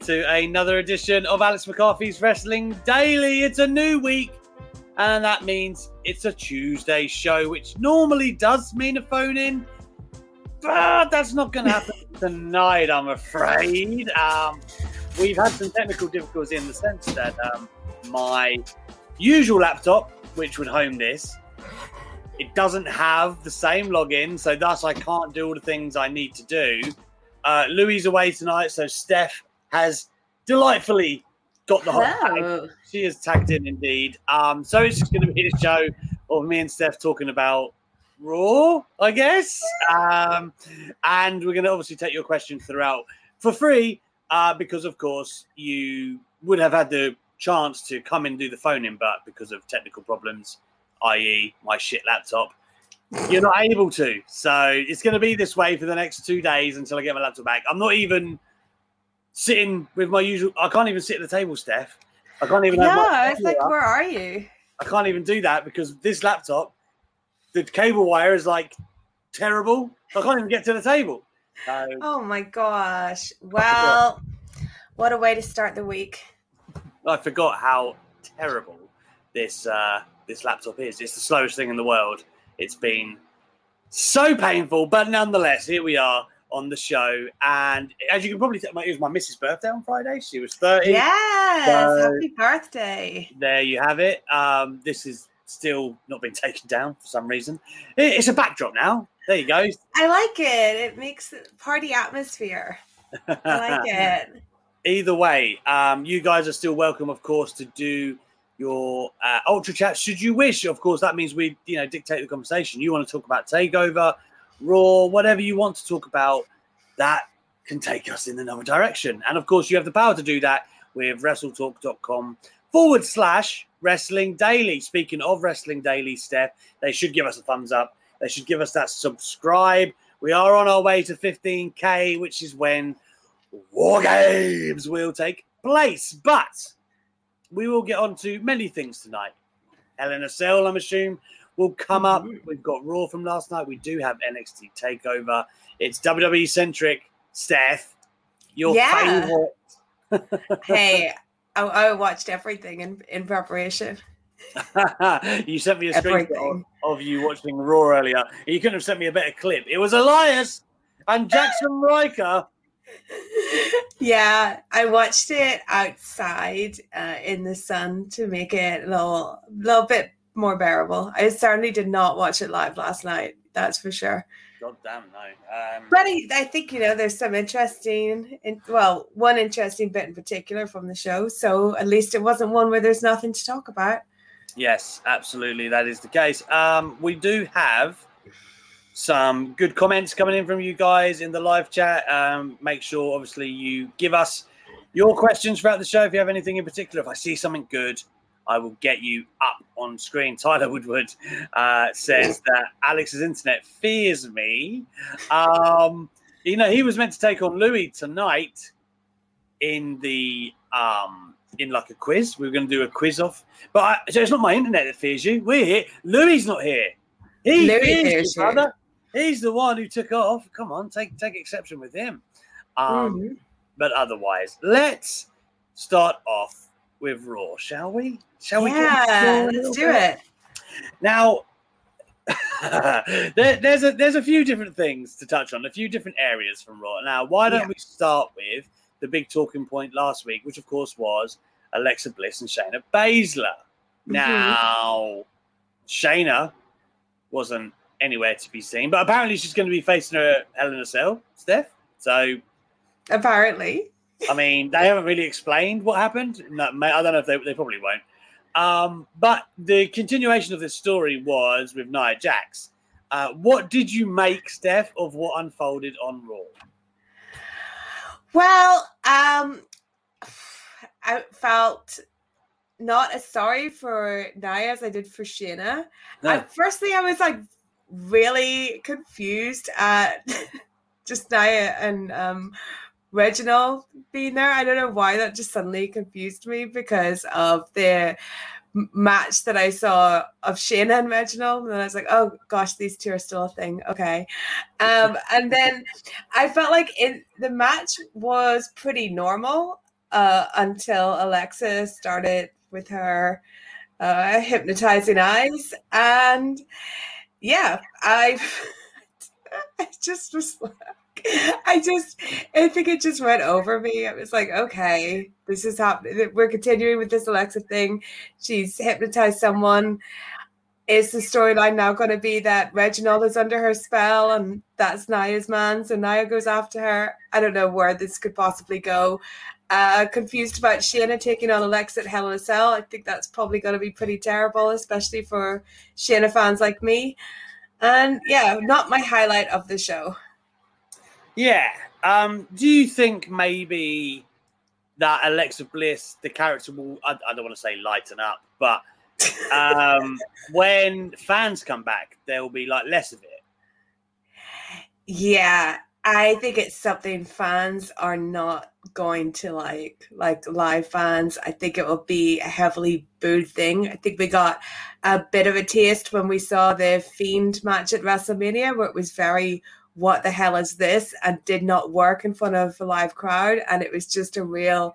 to another edition of Alex McCarthy's Wrestling Daily. It's a new week, and that means it's a Tuesday show, which normally does mean a phone-in, but that's not going to happen tonight, I'm afraid. We've had some technical difficulties in the sense that my usual laptop, which would home this, it doesn't have the same login, so thus I can't do all the things I need to do. Louis is away tonight, so Steph has delightfully got the hot tag. She has tagged in indeed. So it's just going to be a show of me and Steph talking about Raw, I guess. And we're going to obviously take your questions throughout for free because, of course, you would have had the chance to come and do the phone-in, but because of technical problems, i.e. my shit laptop, you're not able to. So it's going to be this way for the next 2 days until I get my laptop back. I'm not even sitting with my usual... I can't even sit at the table, Steph. I can't even... Yeah, it's like, where are you? I can't even do that because this laptop, the cable wire is, like, terrible. I can't even get to the table. So, oh, my gosh. Well, what a way to start the week. I forgot how terrible this laptop is. It's the slowest thing in the world. It's been so painful, but nonetheless, here we are on the show. And as you can probably tell, it was my missus' birthday on Friday. She was 30. Yes, so happy birthday. There you have it. This is still not been taken down for some reason. It's a backdrop now. There you go. I like it. It makes party atmosphere. I like it. Either way, you guys are still welcome, of course, to do your ultra chat should you wish. Of course, that means we dictate the conversation. You want to talk about Takeover, Raw, whatever you want to talk about, that can take us in another direction. And of course, you have the power to do that with WrestleTalk.com/Wrestling Daily. Speaking of Wrestling Daily, Steph, they should give us a thumbs up. They should give us that subscribe. We are on our way to 15K, which is when War Games will take place. But we will get on to many things tonight. Hell in a Cell, I'm assuming, will come up. We've got Raw from last night. We do have NXT Takeover. It's WWE-centric. Steph, your favourite. Hey, I watched everything in preparation. You sent me a screenshot of you watching Raw earlier. You couldn't have sent me a better clip. It was Elias and Jackson Riker. Yeah, I watched it outside in the sun to make it a little bit more bearable. I certainly did not watch it live last night. That's for sure. God damn no. But I think there's some one interesting bit in particular from the show. So at least it wasn't one where there's nothing to talk about. Yes, absolutely, that is the case. We do have some good comments coming in from you guys in the live chat. Make sure, obviously, you give us your questions throughout the show. If you have anything in particular, if I see something good, I will get you up on screen. Tyler Woodward says that Alex's internet fears me. He was meant to take on Louis tonight in the in like a quiz. We were going to do a quiz off, but so it's not my internet that fears you. We're here. Louis not here. He's the one who took off. Come on, take exception with him. But otherwise, let's start off with Raw, shall we? Yeah, let's do it. Now, there's a few different things to touch on, a few different areas from Raw. Now, why don't we start with the big talking point last week, which, of course, was Alexa Bliss and Shayna Baszler. Now, Shayna wasn't anywhere to be seen, but apparently she's going to be facing her Hell in a Cell, Steph. So, apparently, I mean, they haven't really explained what happened. No, I don't know if they probably won't. But the continuation of this story was with Nia Jax. What did you make, Steph, of what unfolded on Raw? Well, I felt not as sorry for Nia as I did for Shayna. No. Firstly, I was like really confused at just Nia and Reginald being there. I don't know why that just suddenly confused me because of the match that I saw of Shayna and Reginald, and I was like, oh gosh, these two are still a thing, okay. And then I felt like the match was pretty normal until Alexa started with her hypnotizing eyes, and yeah, I just was like, I think it just went over me. I was like, okay, this is happening. We're continuing with this Alexa thing. She's hypnotized someone. Is the storyline now going to be that Reginald is under her spell and that's Nia's man, so Nia goes after her? I don't know where this could possibly go. Confused about Shayna taking on Alexa at Hell in a Cell. I think that's probably going to be pretty terrible, especially for Shayna fans like me. And yeah, not my highlight of the show. Yeah. Do you think maybe that Alexa Bliss, the character, will, I don't want to say lighten up, but when fans come back, there will be like less of it? Yeah, I think it's something fans are not going to like live fans. I think it will be a heavily booed thing. I think we got a bit of a taste when we saw the Fiend match at WrestleMania, where it was very what the hell is this, and did not work in front of a live crowd. And it was just a real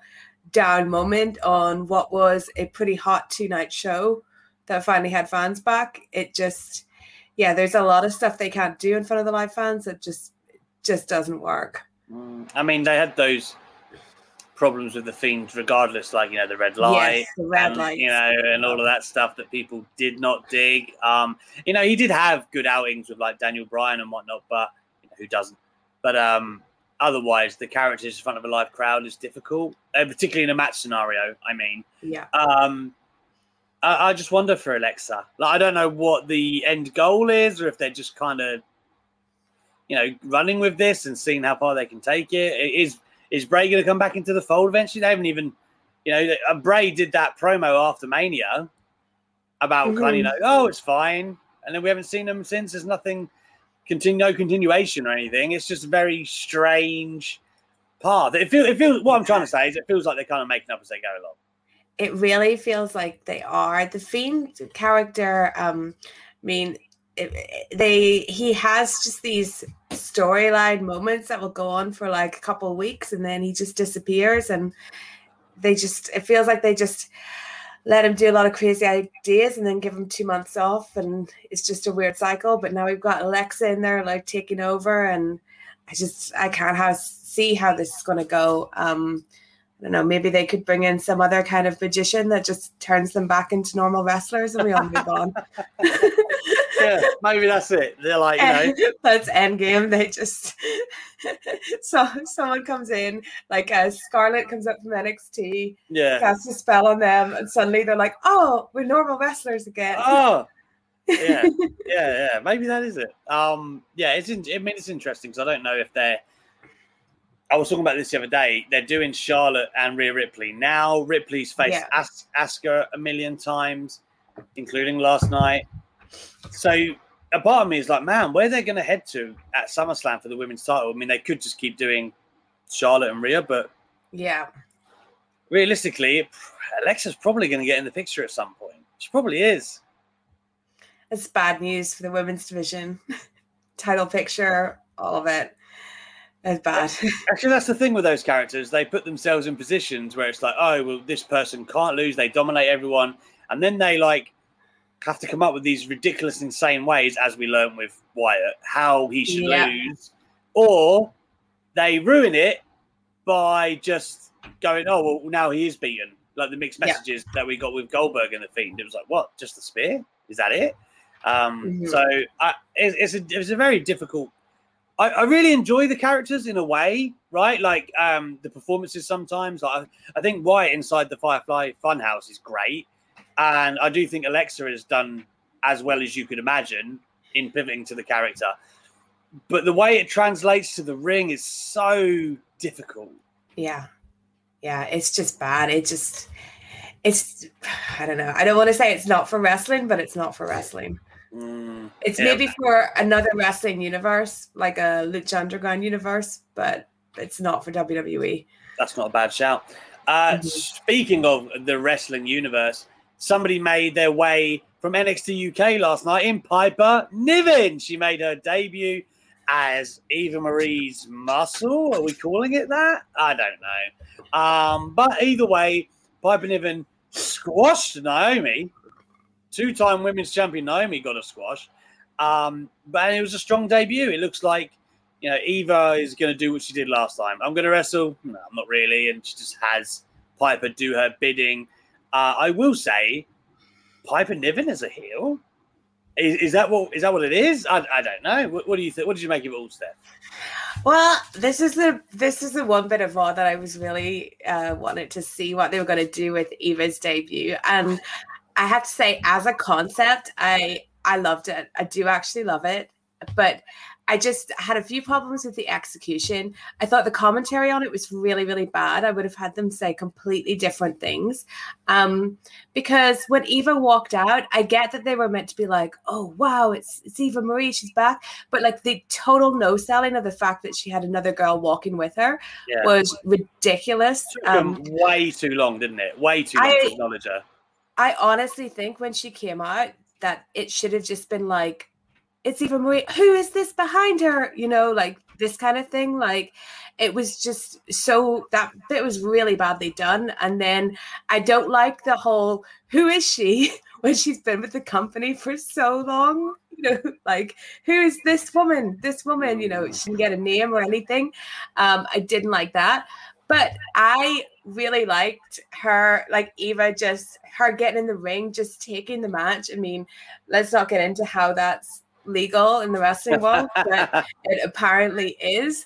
down moment on what was a pretty hot two-night show that finally had fans back. It just, yeah, there's a lot of stuff they can't do in front of the live fans that just doesn't work. I mean, they had those problems with the Fiend regardless, like, you know, the red light, lights, you know, and all of that stuff that people did not dig. You know, he did have good outings with like Daniel Bryan and whatnot, but who doesn't? But otherwise, the characters in front of a live crowd is difficult, particularly in a match scenario. I mean, yeah. I just wonder for Alexa. Like, I don't know what the end goal is, or if they're just kind of, you know, running with this and seeing how far they can take it. Is Bray going to come back into the fold eventually? They haven't even, you know, Bray did that promo after Mania about kind of, you know, oh, it's fine, and then we haven't seen them since. There's nothing. No continuation or anything. It's just a very strange path. It feels. What I'm trying to say is, it feels like they're kind of making up as they go along. It really feels like they are. The Fiend character. I mean, he has just these storyline moments that will go on for like a couple of weeks, and then he just disappears. And it feels like they just let him do a lot of crazy ideas and then give him 2 months off, and it's just a weird cycle. But now we've got Alexa in there, like, taking over, and I can't see how this is going to go. I don't know, maybe they could bring in some other kind of magician that just turns them back into normal wrestlers and we all move on. Yeah, maybe that's it. They're like, you know. That's endgame. They just... So someone comes in, like Scarlett comes up from NXT, casts a spell on them, and suddenly they're like, oh, we're normal wrestlers again. Oh, yeah, yeah. Maybe that is it. Yeah, it's interesting because I don't know if they're... I was talking about this the other day. They're doing Charlotte and Rhea Ripley. Now Ripley's faced Asuka a million times, including last night. So a part of me is like, man, where are they going to head to at SummerSlam for the women's title? I mean, they could just keep doing Charlotte and Rhea, but realistically, Alexa's probably going to get in the picture at some point. She probably is. It's bad news for the women's division. Title picture, all of it. That's bad. Actually, that's the thing with those characters. They put themselves in positions where it's like, oh, well, this person can't lose. They dominate everyone. And then they, like, have to come up with these ridiculous, insane ways, as we learned with Wyatt, how he should lose. Or they ruin it by just going, oh, well, now he is beaten. Like the mixed messages that we got with Goldberg and The Fiend. It was like, what? Just the spear? Is that it? So it's a very difficult... I really enjoy the characters in a way, right? Like the performances sometimes. Like I think Wyatt inside the Firefly Funhouse is great. And I do think Alexa has done as well as you could imagine in pivoting to the character. But the way it translates to the ring is so difficult. Yeah. Yeah, it's just bad. It's I don't know. I don't want to say it's not for wrestling, but it's not for wrestling. It's maybe for another wrestling universe, like a Lucha Underground universe, but it's not for WWE. That's not a bad shout. Speaking of the wrestling universe, somebody made their way from NXT UK last night in Piper Niven. She made her debut as Eva Marie's muscle. Are we calling it that? I don't know. But either way, Piper Niven squashed Naomi. Two-time women's champion Naomi got a squash. But it was a strong debut. It looks like, you know, Eva is going to do what she did last time. I'm going to wrestle. No, I'm not really. And she just has Piper do her bidding. I will say Piper Niven as a heel. Is that what it is? I don't know. What do you think? What did you make of it all, Steph? Well, this is the one bit of Raw that I was really wanted to see what they were going to do with Eva's debut. And I have to say, as a concept, I loved it. I do actually love it. But I just had a few problems with the execution. I thought the commentary on it was really, really bad. I would have had them say completely different things. Because when Eva walked out, I get that they were meant to be like, oh, wow, it's Eva Marie, she's back. But like the total no-selling of the fact that she had another girl walking with her was ridiculous. It took them way too long, didn't it? Way too long to acknowledge her. I honestly think when she came out that it should have just been like, it's Eva Marie, who is this behind her? You know, like this kind of thing. Like it was just so, that bit was really badly done. And then I don't like the whole, who is she when she's been with the company for so long? You know, like who is this woman? This woman, you know, she didn't get a name or anything. I didn't like that. But I really liked her, like Eva, just her getting in the ring, just taking the match. I mean, let's not get into how that's legal in the wrestling world, but it apparently is.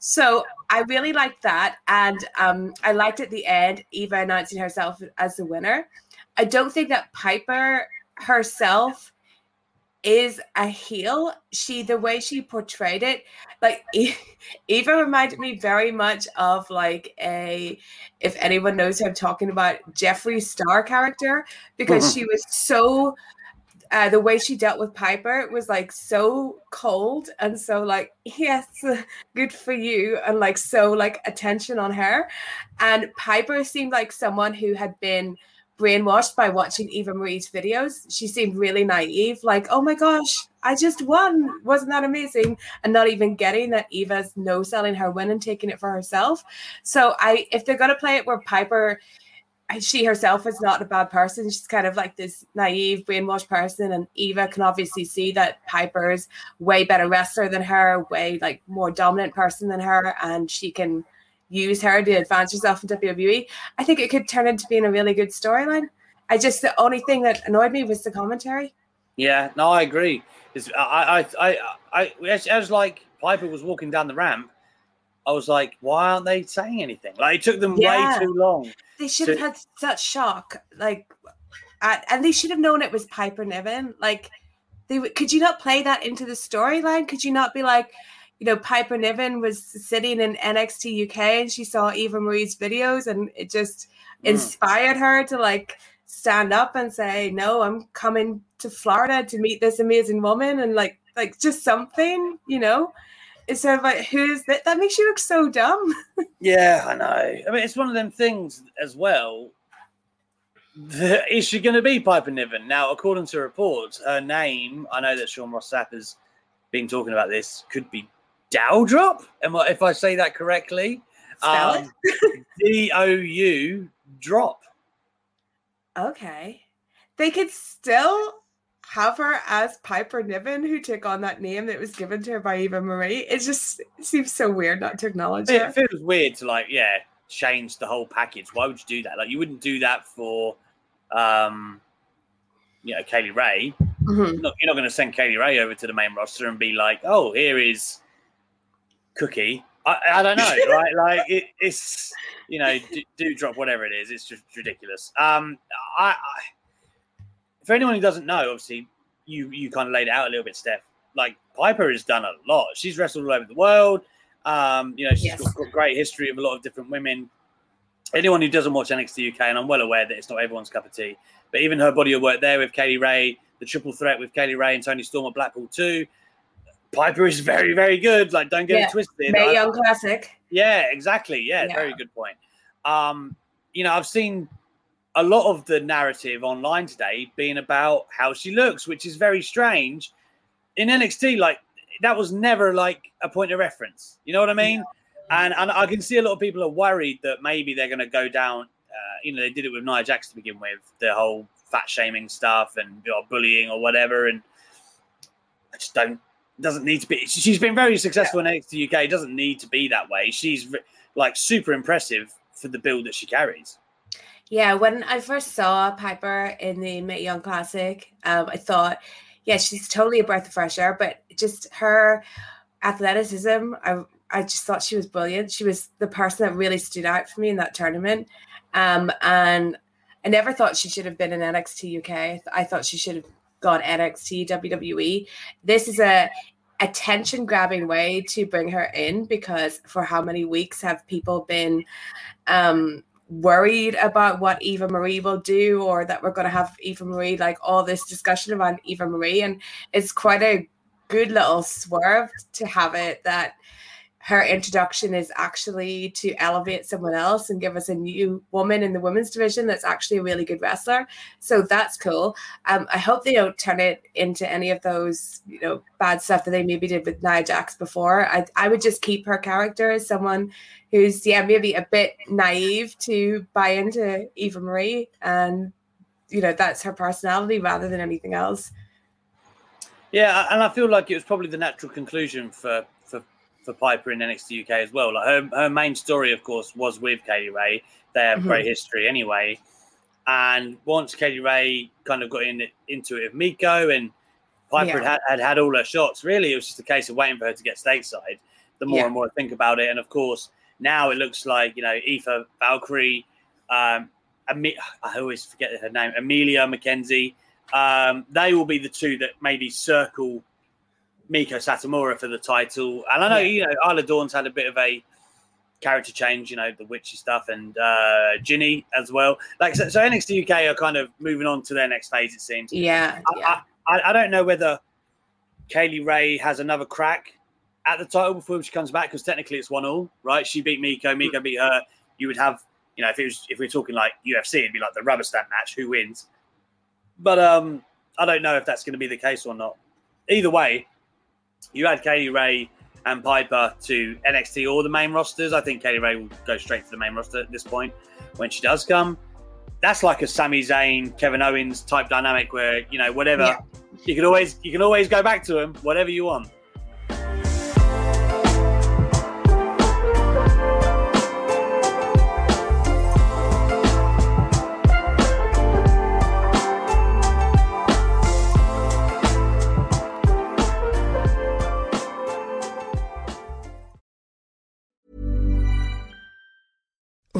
So I really liked that. And I liked at the end, Eva announcing herself as the winner. I don't think that Piper herself is a heel. The way she portrayed it, like Eva reminded me very much of like a, if anyone knows who I'm talking about, Jeffree Star character, because she was so, the way she dealt with Piper was like so cold and so like, yes, good for you. And like, so like attention on her. And Piper seemed like someone who had been brainwashed by watching Eva Marie's videos. She seemed really naive, like, oh my gosh, I just won. Wasn't that amazing? And not even getting that Eva's no-selling her win and taking it for herself. So if they're going to play it where Piper, she herself is not a bad person. She's kind of like this naive, brainwashed person. And Eva can obviously see that Piper's way better wrestler than her, way like more dominant person than her. And she can use her to advance herself in WWE. I think it could turn into being a really good storyline. The only thing that annoyed me was the commentary. Yeah, no, I agree. As like Piper was walking down the ramp, I was like, why aren't they saying anything? Like it took them way too long. They should have had such shock, like, and they should have known it was Piper Niven. Like, could you not play that into the storyline? Could you not be like, you know, Piper Niven was sitting in NXT UK and she saw Eva Marie's videos and it just inspired her to like stand up and say, no, I'm coming to Florida to meet this amazing woman, and like just something, you know, instead of like, who is that? That makes you look so dumb. Yeah, I know. I mean, it's one of them things as well. Is she going to be Piper Niven? Now, according to reports, her name, I know that Sean Ross Sapp has been talking about this, could be Dow Drop, if I say that correctly. DOU Drop. Okay. They could still have her as Piper Niven, who took on that name that was given to her by Eva Marie. It just seems so weird not to acknowledge it. It feels weird to, like, change the whole package. Why would you do that? Like, you wouldn't do that for, Kay Lee Ray. Mm-hmm. You're not going to send Kay Lee Ray over to the main roster and be like, oh, here is Cookie. I don't know, right? Like, it's, do drop, whatever it is. It's just ridiculous. For anyone who doesn't know, obviously, you kind of laid it out a little bit, Steph. Like, Piper has done a lot. She's wrestled all over the world. She's got a great history of a lot of different women. Anyone who doesn't watch NXT UK, and I'm well aware that it's not everyone's cup of tea, but even her body of work there with Kay Lee Ray, the triple threat with Kay Lee Ray and Tony Storm at Blackpool 2, Piper is very, very good. Like, don't get it twisted. Mae Young Classic. Yeah, exactly. Yeah, very good point. I've seen a lot of the narrative online today being about how she looks, which is very strange. In NXT, like, that was never like a point of reference. You know what I mean? Yeah. And I can see a lot of people are worried that maybe they're going to go down. They did it with Nia Jax to begin with, the whole fat shaming stuff and bullying or whatever. And I just don't. Doesn't need to be. She's been very successful in NXT UK. Doesn't need to be that way. She's like super impressive for the build that she carries. Yeah, when I first saw Piper in the Mae Young Classic, I thought, she's totally a breath of fresh air, but just her athleticism, I just thought she was brilliant. She was the person that really stood out for me in that tournament. And I never thought she should have been in NXT UK. I thought she should have gone NXT WWE. This is a attention-grabbing way to bring her in, because for how many weeks have people been worried about what Eva Marie will do, or that we're going to have Eva Marie, like all this discussion around Eva Marie, and it's quite a good little swerve to have it that her introduction is actually to elevate someone else and give us a new woman in the women's division that's actually a really good wrestler. So that's cool. I hope they don't turn it into any of those, bad stuff that they maybe did with Nia Jax before. I would just keep her character as someone who's, maybe a bit naive to buy into Eva Marie. And, that's her personality rather than anything else. Yeah, and I feel like it was probably the natural conclusion for Piper in NXT UK as well. Like her main story, of course, was with Kay Lee Ray. They have great history anyway. And once Kay Lee Ray kind of got into it with Miko, and Piper had all her shots, really, it was just a case of waiting for her to get stateside. The more and more I think about it. And, of course, now it looks like, Aoife Valkyrie, I always forget her name, Amelia McKenzie, they will be the two that maybe circle Miko Satomura for the title. And I know, Isla Dawn's had a bit of a character change, the witchy stuff, and Ginny as well. Like, so NXT UK are kind of moving on to their next phase, it seems. Yeah. I don't know whether Kay Lee Ray has another crack at the title before she comes back, because technically it's 1-1, right? She beat Miko. Miko beat her. You would have, if we're talking like UFC, it'd be like the rubber stamp match, who wins. But I don't know if that's going to be the case or not. Either way, you add Kay Lee Ray and Piper to NXT or the main rosters. I think Kay Lee Ray will go straight to the main roster at this point when she does come. That's like a Sami Zayn, Kevin Owens type dynamic where, whatever, you can always go back to him, whatever you want.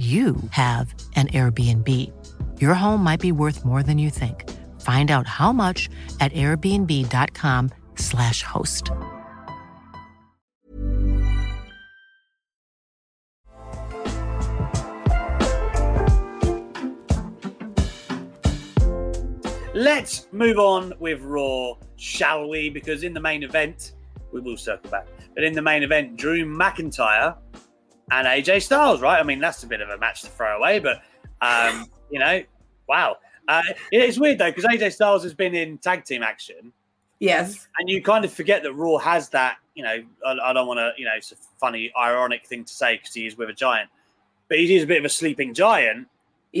you have an Airbnb. Your home might be worth more than you think. Find out how much at airbnb.com/host. Let's move on with Raw, shall we? Because in the main event, we will circle back, but in the main event, Drew McIntyre and AJ Styles, right? I mean, that's a bit of a match to throw away, but, you know, wow. It's weird, though, because AJ Styles has been in tag team action. Yes. And you kind of forget that Raw has that, you know, I don't want to, you know, it's a funny, ironic thing to say because he is with a giant. But he is a bit of a sleeping giant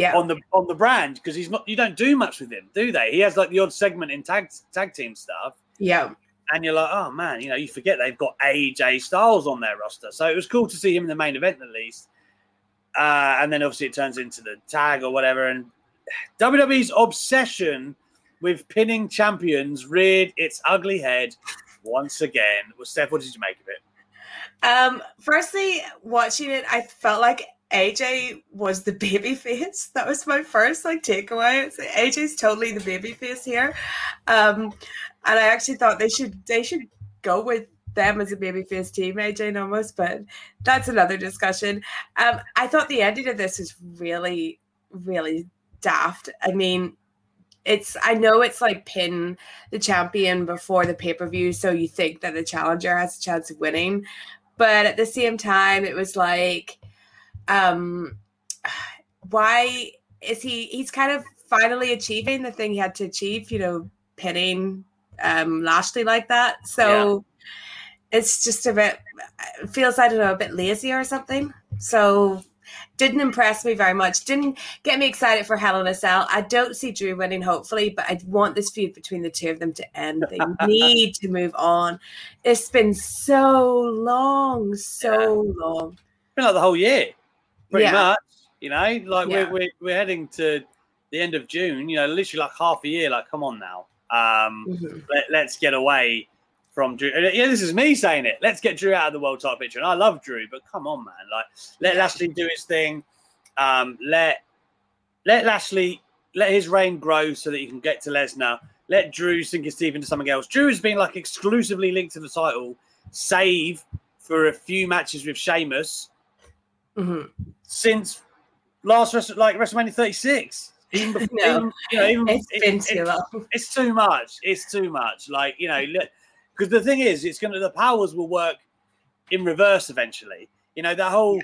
on the brand, because he's not. You don't do much with him, do they? He has, like, the odd segment in tag team stuff. Yeah. And you're like, oh, man, you know, you forget they've got AJ Styles on their roster. So it was cool to see him in the main event, at least. And then, obviously, it turns into the tag or whatever. And WWE's obsession with pinning champions reared its ugly head once again. Well, Steph, what did you make of it? Firstly, watching it, I felt like AJ was the baby face. That was my first takeaway. It's like, AJ's totally the baby face here. And I actually thought they should go with them as a babyface team, AJ and almost, but that's another discussion. I thought the ending of this was really, really daft. I mean, I know it's like pin the champion before the pay-per-view, so you think that the challenger has a chance of winning. But at the same time, it was like, why is he's kind of finally achieving the thing he had to achieve, you know, pinning Lashley like that, so yeah. It's just a bit, it feels, I don't know, a bit lazy or something, so didn't impress me very much, didn't get me excited for Hell in a Cell. I don't see Drew winning, hopefully, but I want this feud between the two of them to end. They need to move on. It's been so long. It's been like the whole year pretty much, you know, we're heading to the end of June, you know, literally like half a year, like, come on now. Let's get away from Drew. Yeah, this is me saying it. Let's get Drew out of the world title picture. And I love Drew, but come on, man. Like, let Lashley do his thing. Let Lashley let his reign grow so that he can get to Lesnar. Let Drew sink his teeth into something else. Drew has been like exclusively linked to the title, save for a few matches with Sheamus since last WrestleMania 36. It's too much. It's too much. Like, you know, because the thing is, the powers will work in reverse eventually. You know, that whole,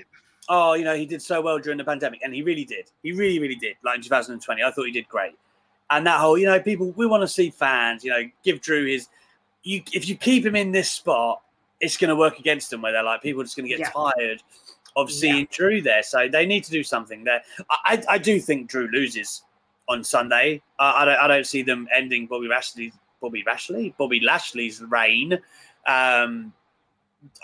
you know, he did so well during the pandemic, and he really did. He really, really did. Like in 2020, I thought he did great. And that whole, you know, people, we want to see fans. You know, give Drew if you keep him in this spot, it's going to work against him. Where they're like, people are just going to get tired of seeing Drew there. So they need to do something there. I do think Drew loses on Sunday. I don't see them ending Bobby Lashley's reign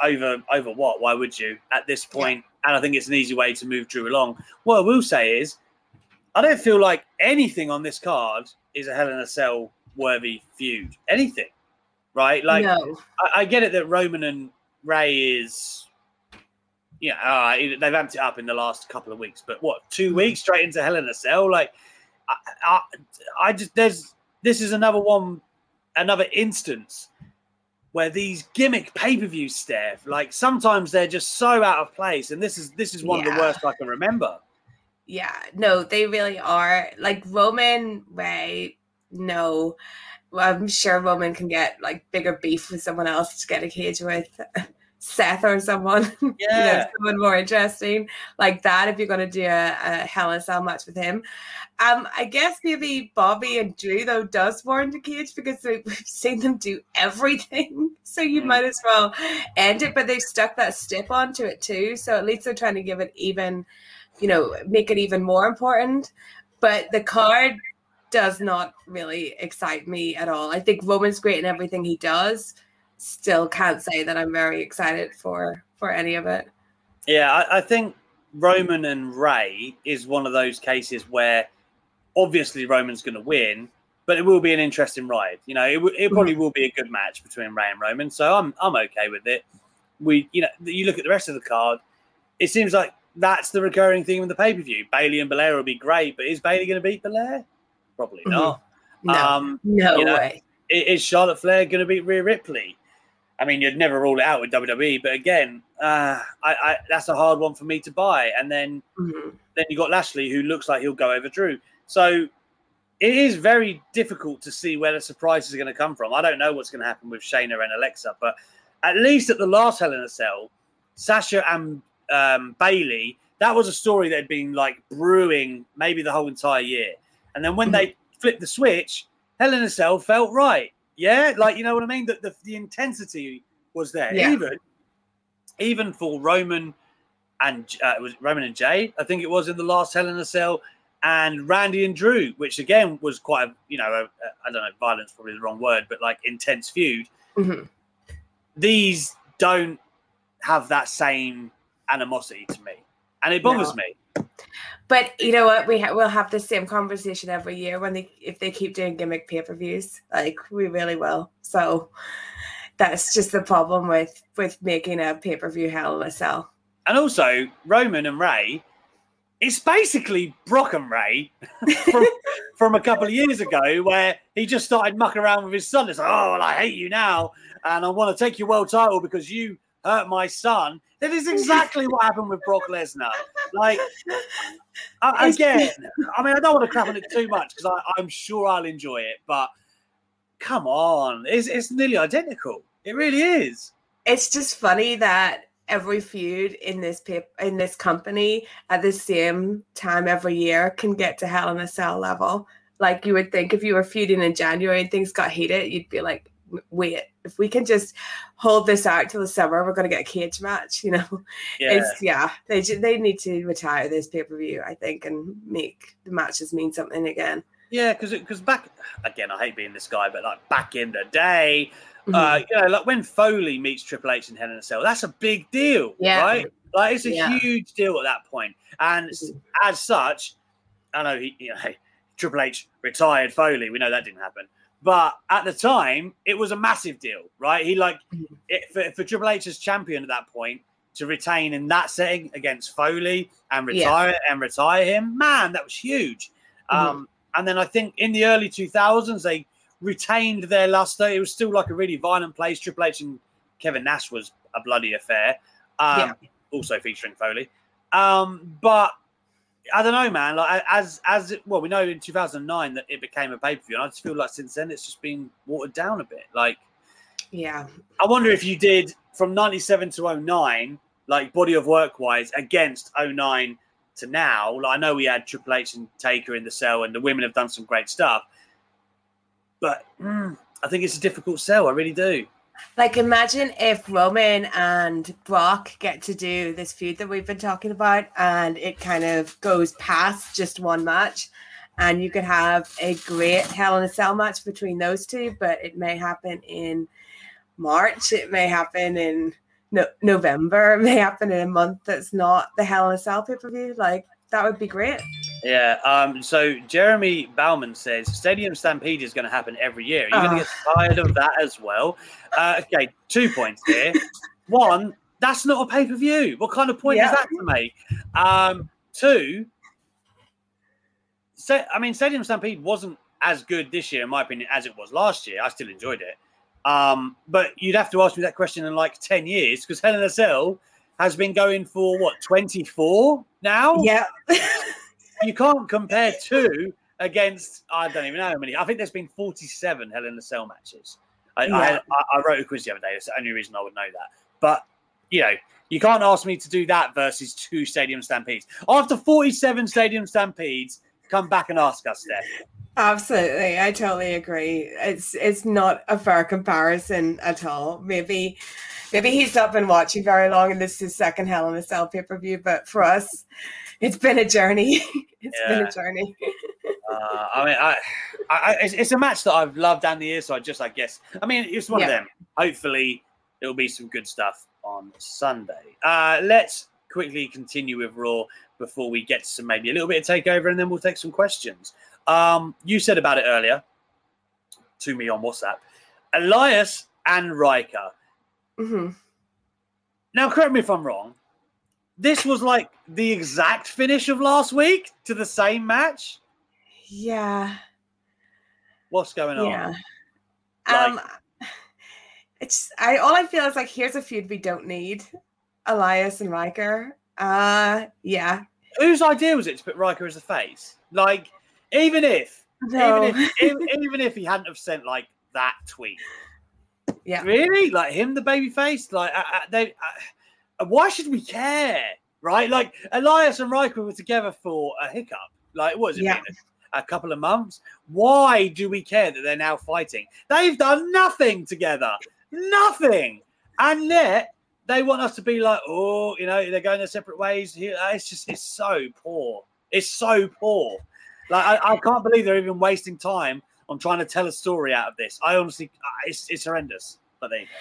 over what? Why would you at this point? And I think it's an easy way to move Drew along. What I will say is, I don't feel like anything on this card is a Hell in a Cell worthy feud. Anything, right? Like, no. I get it that Roman and Ray is... Yeah, they've amped it up in the last couple of weeks, but what, 2 weeks straight into Hell in a Cell? Like, this is another instance where these gimmick pay-per-views, Steph, like, sometimes they're just so out of place, and this is one of the worst I can remember. Yeah, no, they really are. Like, Roman Ray, no, I'm sure Roman can get like bigger beef with someone else to get a cage with. Seth or someone, yeah. You know, someone more interesting like that. If you're going to do a Hell in a Cell match with him, I guess maybe Bobby and Drew though does warrant a cage because we've seen them do everything. So you might as well end it. But they've stuck that stip onto it too. So at least they're trying to give it even, you know, make it even more important. But the card does not really excite me at all. I think Roman's great in everything he does. Still can't say that I'm very excited for any of it. Yeah, I think Roman and Ray is one of those cases where obviously Roman's going to win, but it will be an interesting ride. You know, it probably will be a good match between Ray and Roman, so I'm okay with it. You look at the rest of the card, it seems like that's the recurring theme of the pay-per-view. Bayley and Belair will be great, but is Bayley going to beat Belair? Probably not. No, way. Is Charlotte Flair going to beat Rhea Ripley? I mean, you'd never rule it out with WWE, but again, I that's a hard one for me to buy. And then you got Lashley, who looks like he'll go over Drew. So it is very difficult to see where the surprises are going to come from. I don't know what's going to happen with Shayna and Alexa, but at least at the last Hell in a Cell, Sasha and Bayley, that was a story that had been like brewing maybe the whole entire year. And then when they flipped the switch, Hell in a Cell felt right. Yeah, like, you know what I mean? That the intensity was there, even for Roman and it was Roman and Jay, I think it was in the last Hell in a Cell, and Randy and Drew, which again was quite a, you know, I don't know, violence probably the wrong word, but like intense feud. Mm-hmm. These don't have that same animosity to me, and it bothers me. But you know what? We'll have the same conversation every year if they keep doing gimmick pay-per-views. Like, we really will. So that's just the problem with making a pay-per-view Hell in a Cell. And also, Roman and Ray, it's basically Brock and Ray from a couple of years ago where he just started mucking around with his son. It's like, oh, well, I hate you now, and I want to take your world title because you hurt my son. That is exactly what happened with Brock Lesnar. Like, I don't want to crap on it too much because I'm sure I'll enjoy it, but come on. It's nearly identical. It really is. It's just funny that every feud in this company at the same time every year can get to Hell in a Cell level. Like, you would think if you were feuding in January and things got heated, you'd be like, wait, if we can just hold this out till the summer, we're going to get a cage match, you know. Yeah. They need to retire this pay-per-view, I think, and make the matches mean something again. Yeah, because back again, I hate being this guy, but like back in the day, you know, like when Foley meets Triple H in Hell in a Cell, that's a big deal, right? Like, it's a huge deal at that point. And as such, I know Triple H retired Foley. We know that didn't happen. But at the time, it was a massive deal, right? He for Triple H as champion at that point to retain in that setting against Foley and retire him. Man, that was huge. And then I think in the early 2000s, they retained their luster. It was still like a really violent place. Triple H and Kevin Nash was a bloody affair, also featuring Foley. But I don't know, man. Like, we know in 2009 that it became a pay-per-view, and I just feel like since then it's just been watered down a bit. Like, I wonder if you did from 97 to 09, like body of work wise, against 09 to now. Like, I know we had Triple H and Taker in the cell, and the women have done some great stuff, but I think it's a difficult sell. I really do. Like, imagine if Roman and Brock get to do this feud that we've been talking about, and it kind of goes past just one match, and you could have a great Hell in a Cell match between those two, but it may happen in March, it may happen in November, it may happen in a month that's not the Hell in a Cell pay-per-view. Like, that would be great. Yeah. So Jeremy Bauman says Stadium Stampede is going to happen every year. Are you going to get tired of that as well? Okay. 2 points here. One, that's not a pay-per-view. What kind of point is that to make? Two, Stadium Stampede wasn't as good this year, in my opinion, as it was last year. I still enjoyed it. But you'd have to ask me that question in like 10 years because Hell in a Cell has been going for, what, 24 now? Yeah. You can't compare two against, I don't even know how many. I think there's been 47 Hell in a Cell matches. I wrote a quiz the other day. That's the only reason I would know that. But, you know, you can't ask me to do that versus 2 Stadium Stampedes. After 47 Stadium Stampedes, come back and ask us, Steph. Absolutely. I totally agree. It's not a fair comparison at all. Maybe he's not been watching very long and this is his second Hell in a Cell pay-per-view, but for us, it's been a journey. It's been a journey. It's a match that I've loved down the year, so I just, I guess, I mean, it's one of them. Hopefully, it'll be some good stuff on Sunday. Let's quickly continue with Raw before we get some maybe a little bit of takeover, and then we'll take some questions. You said about it earlier to me on WhatsApp. Elias and Riker. Mm-hmm. Now, correct me if I'm wrong. This was like the exact finish of last week to the same match. Yeah. What's going on? Yeah. All I feel is like, here's a feud we don't need. Elias and Riker. Yeah. Whose idea was it to put Riker as the face? Like, even if he hadn't have sent like that tweet. Yeah. Really? Like him, the baby face? Like, why should we care? Right? Like Elias and Riker were together for a hiccup. Like, what was it? Yeah. A couple of months. Why do we care that they're now fighting? They've done nothing together. Nothing. And yet they want us to be like, oh, you know, they're going their separate ways. It's so poor. It's so poor. Like, I can't believe they're even wasting time on trying to tell a story out of this. I honestly, it's horrendous. But there you go.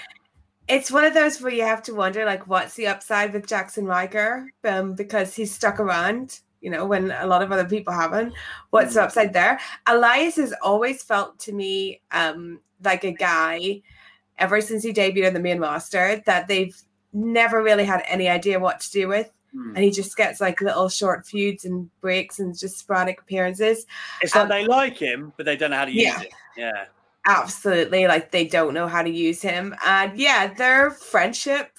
It's one of those where you have to wonder, like, what's the upside with Jackson Riker? Because he's stuck around, you know, when a lot of other people haven't. What's the upside there? Elias has always felt to me like a guy, ever since he debuted on the main roster, that they've never really had any idea what to do with. And he just gets like little short feuds and breaks and just sporadic appearances. It's like they like him, but they don't know how to use it. Yeah, absolutely. Like they don't know how to use him. And yeah, their friendship,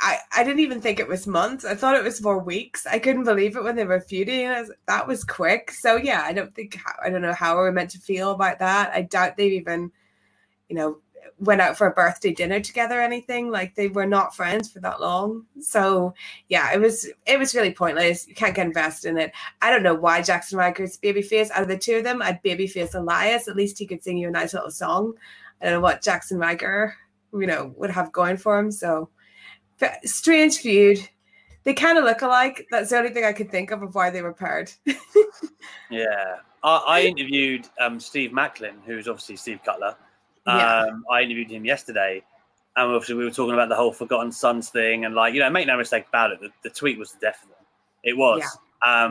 I didn't even think it was months. I thought it was more weeks. I couldn't believe it when they were feuding. That was quick. So yeah, I don't know how we're meant to feel about that. I doubt they've even, you know, went out for a birthday dinner together or anything. Like they were not friends for that long. So yeah, it was really pointless. You can't get invested in it. I don't know why Jackson Riker's babyface. Out of the two of them, I'd babyface Elias. At least he could sing you a nice little song. I don't know what Jackson Riker, you know, would have going for him. So strange feud. They kind of look alike. That's the only thing I could think of why they were paired. Yeah. I interviewed Steve Macklin, who's obviously Steve Cutler. I interviewed him yesterday, and obviously we were talking about the whole Forgotten Sons thing, and like, you know, make no mistake about it, the tweet was the death of them. It was,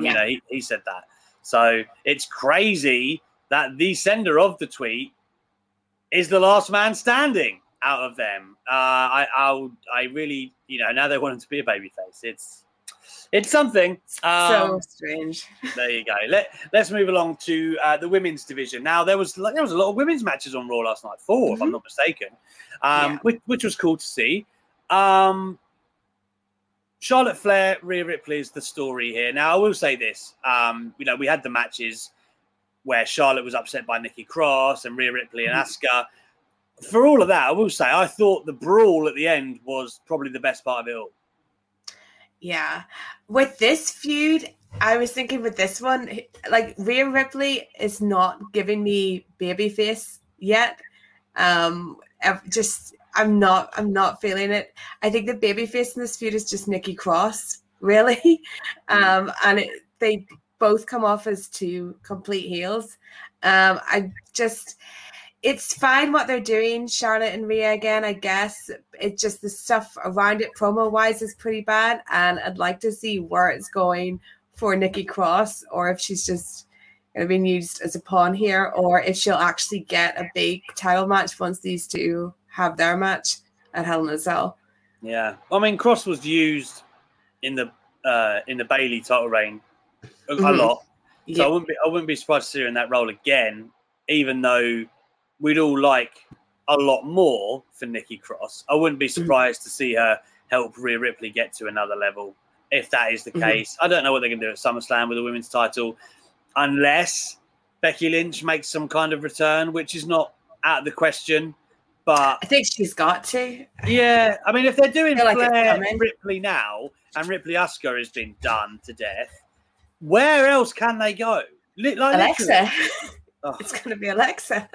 you know, he said that. So it's crazy that the sender of the tweet is the last man standing out of them. I really, you know, now they want him to be a babyface. It's something. So strange. There you go. Let's move along to the women's division. Now, there was a lot of women's matches on Raw last night, 4, if I'm not mistaken, which was cool to see. Charlotte Flair, Rhea Ripley is the story here. Now, I will say this. You know, we had the matches where Charlotte was upset by Nikki Cross and Rhea Ripley and Asuka. For all of that, I will say, I thought the brawl at the end was probably the best part of it all. Yeah. With this feud, I was thinking with this one, like Rhea Ripley is not giving me babyface yet. I'm not feeling it. I think the babyface in this feud is just Nikki Cross, really. They both come off as two complete heels. It's fine what they're doing, Charlotte and Rhea again, I guess. It's just the stuff around it promo-wise is pretty bad, and I'd like to see where it's going for Nikki Cross, or if she's just going to be used as a pawn here, or if she'll actually get a big title match once these two have their match at Hell in a Cell. Yeah. I mean, Cross was used in the Bayley title reign a lot. So yeah. I wouldn't be surprised to see her in that role again, even though we'd all like a lot more for Nikki Cross. I wouldn't be surprised to see her help Rhea Ripley get to another level, if that is the case. I don't know what they're going to do at SummerSlam with the women's title, unless Becky Lynch makes some kind of return, which is not out of the question. But I think she's got to. Yeah, I mean, if they're doing Flair and Ripley now, and Ripley Usker has been done to death, where else can they go? Like, Alexa. Oh. It's going to be Alexa.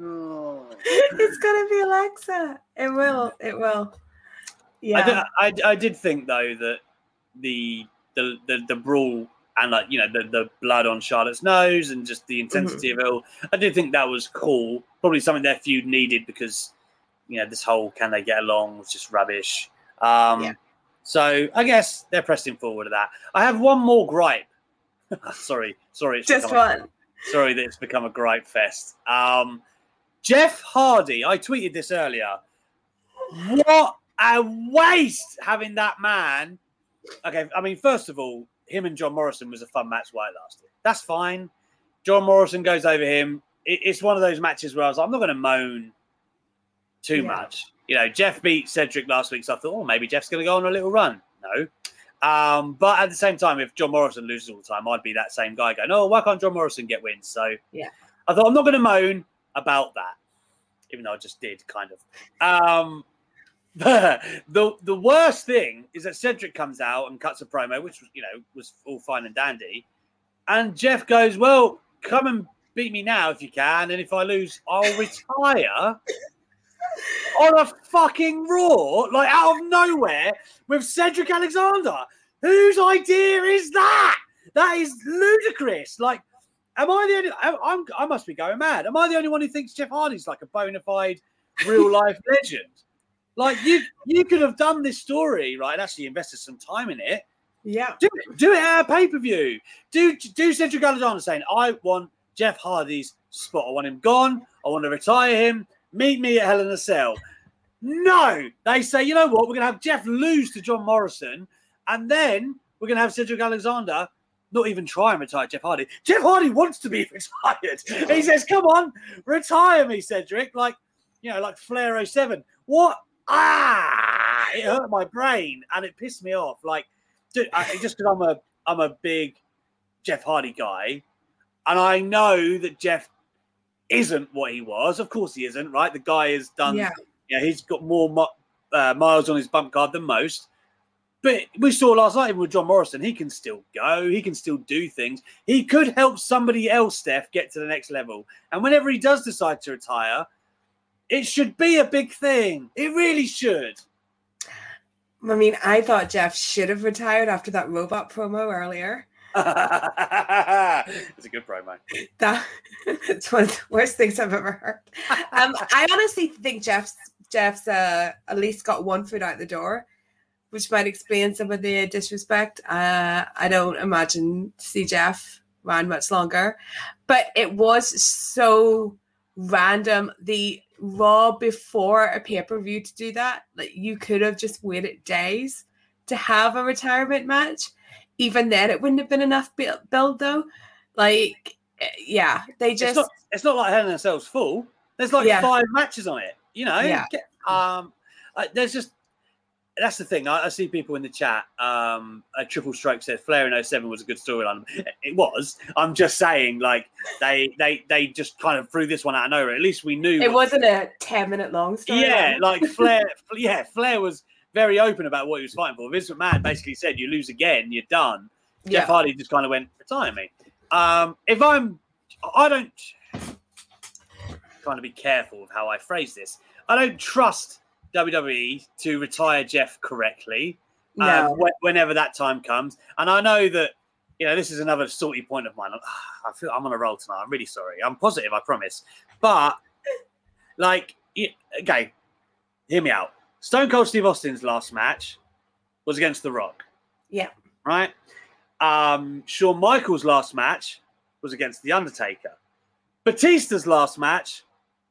Oh. It's going to be Alexa. It will. It will. Yeah. I did think, though, that the brawl and, like, you know, the blood on Charlotte's nose and just the intensity of it all, I did think that was cool. Probably something their feud needed because, you know, this whole can they get along was just rubbish. Yeah. So I guess they're pressing forward at that. I have one more gripe. sorry. Just one. Sorry that it's become a gripe fest. Jeff Hardy, I tweeted this earlier. What a waste having that man. Okay, I mean, first of all, him and John Morrison was a fun match while it lasted. That's fine. John Morrison goes over him. It's one of those matches where I was like, I'm not going to moan too much. You know, Jeff beat Cedric last week, so I thought, oh, maybe Jeff's going to go on a little run. No. But at the same time, if John Morrison loses all the time, I'd be that same guy going, oh, why can't John Morrison get wins? So yeah, I thought I'm not going to moan about that, even though I just did, kind of. The worst thing is that Cedric comes out and cuts a promo, which, you know, was all fine and dandy. And Jeff goes, well, come and beat me now if you can. And if I lose, I'll retire. On a fucking Raw, like out of nowhere, with Cedric Alexander. Whose idea is that? That is ludicrous. Like, am I the only? I must be going mad. Am I the only one who thinks Jeff Hardy's like a bona fide, real life legend? Like, you could have done this story, right? And actually invested some time in it. Yeah, do it at a pay per view. Do Cedric Alexander saying, "I want Jeff Hardy's spot. I want him gone. I want to retire him. Meet me at Hell in a Cell." No, they say, you know what? We're going to have Jeff lose to John Morrison, and then we're going to have Cedric Alexander not even try and retire Jeff Hardy. Jeff Hardy wants to be retired. He says, come on, retire me, Cedric. Like, you know, like Flair 07. What? Ah, it hurt my brain, and it pissed me off. Like, dude, just because I'm a big Jeff Hardy guy, and I know that Jeff isn't what he was. Of course he isn't, right? The guy has done, you know, he's got more miles on his bump card than most. But we saw last night, even with John Morrison, he can still go. He can still do things. He could help somebody else, Steph, get to the next level. And whenever he does decide to retire, it should be a big thing. It really should. I mean, I thought Jeff should have retired after that robot promo earlier. It's a good promo. It's one of the worst things I've ever heard. I honestly think Jeff's at least got one foot out the door, which might explain some of the disrespect. I don't imagine see Jeff around much longer, but it was so random. The Raw before a pay-per-view to do that, like, you could have just waited days to have a retirement match. Even then, it wouldn't have been enough build, though. Like, yeah, they just... It's not like Hell in a Cell's full. There's, like, 5 matches on it, you know? Yeah. There's just... That's the thing. I see people in the chat. A Triple Stroke said Flair in 07 was a good storyline. It was. I'm just saying, like, they just kind of threw this one out of nowhere. At least we knew... It wasn't a 10-minute long story. Yeah, like, Flair was... very open about what he was fighting for. Vince McMahon basically said, you lose again, you're done. Yeah. Jeff Hardy just kind of went, retire me. I don't kind of be careful with how I phrase this. I don't trust WWE to retire Jeff correctly whenever that time comes. And I know that, you know, this is another salty point of mine. I feel I'm on a roll tonight. I'm really sorry. I'm positive, I promise. But, like, okay, hear me out. Stone Cold Steve Austin's last match was against The Rock. Yeah. Right? Shawn Michaels' last match was against The Undertaker. Batista's last match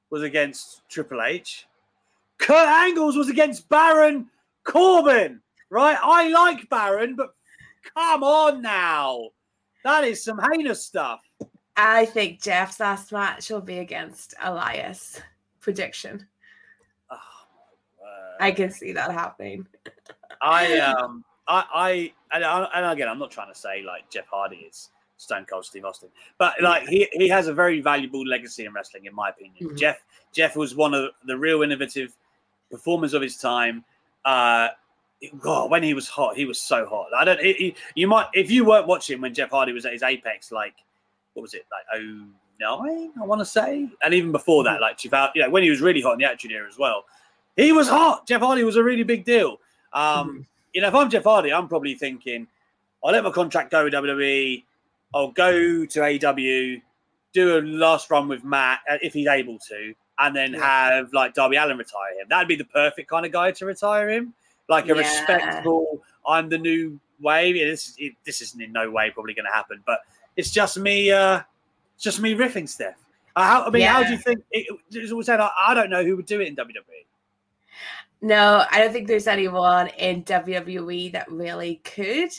was against Triple H. Kurt Angle's was against Baron Corbin. Right? I like Baron, but come on now. That is some heinous stuff. I think Jeff's last match will be against Elias. Prediction. I can see that happening. I and again, I'm not trying to say like Jeff Hardy is Stone Cold Steve Austin. But like he has a very valuable legacy in wrestling, in my opinion. Mm-hmm. Jeff was one of the real innovative performers of his time. God, when he was hot, he was so hot. I don't. You might, if you weren't watching when Jeff Hardy was at his apex, like what was it, like 2009, I want to say, and even before that, like 2000, you know, when he was really hot in the Attitude Era as well, he was hot. Jeff Hardy was a really big deal. You know, if I'm Jeff Hardy, I'm probably thinking, I'll let my contract go with WWE. I'll go to AEW, do a last run with Matt if he's able to, and then have like Darby Allin retire him. That'd be the perfect kind of guy to retire him. Like a respectful, I'm the new wave. This isn't in no way probably going to happen, but it's just me. It's just me riffing, Steph. How do you think? It's always said, I don't know who would do it in WWE. No, I don't think there's anyone in WWE that really could.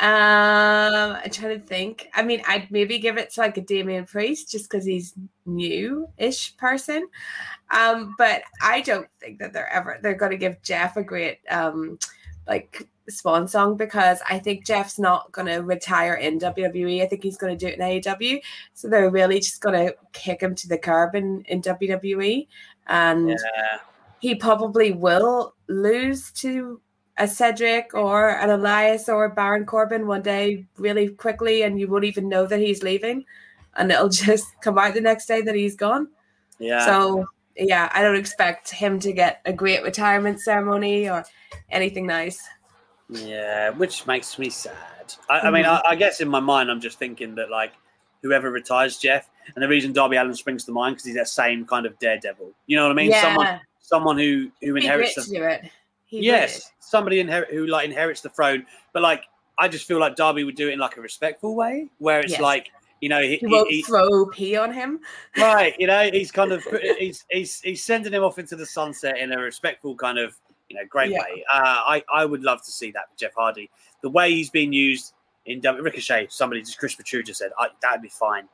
I'm trying to think. I mean, I'd maybe give it to like a Damian Priest just because he's new-ish person. But I don't think that they're going to give Jeff a great like swan song, because I think Jeff's not going to retire in WWE. I think he's going to do it in AEW. So they're really just going to kick him to the curb in WWE, and he probably will lose to a Cedric or an Elias or Baron Corbin one day really quickly, and you won't even know that he's leaving, and it'll just come out the next day that he's gone. So I don't expect him to get a great retirement ceremony or anything nice. Which makes me sad. I mean, I guess in my mind I'm just thinking that like whoever retires Jeff, and the reason Darby Allin springs to mind because he's that same kind of daredevil, you know what I mean? Someone who inherits it. Somebody inherits the throne, but like I just feel like Darby would do it in like a respectful way, where it's like, you know, he won't throw pee on him, right? You know, he's kind of he's sending him off into the sunset in a respectful kind of, you know, great way. I would love to see that with Jeff Hardy. The way he's been used in Ricochet, Chris Petrucci just said that'd be fine.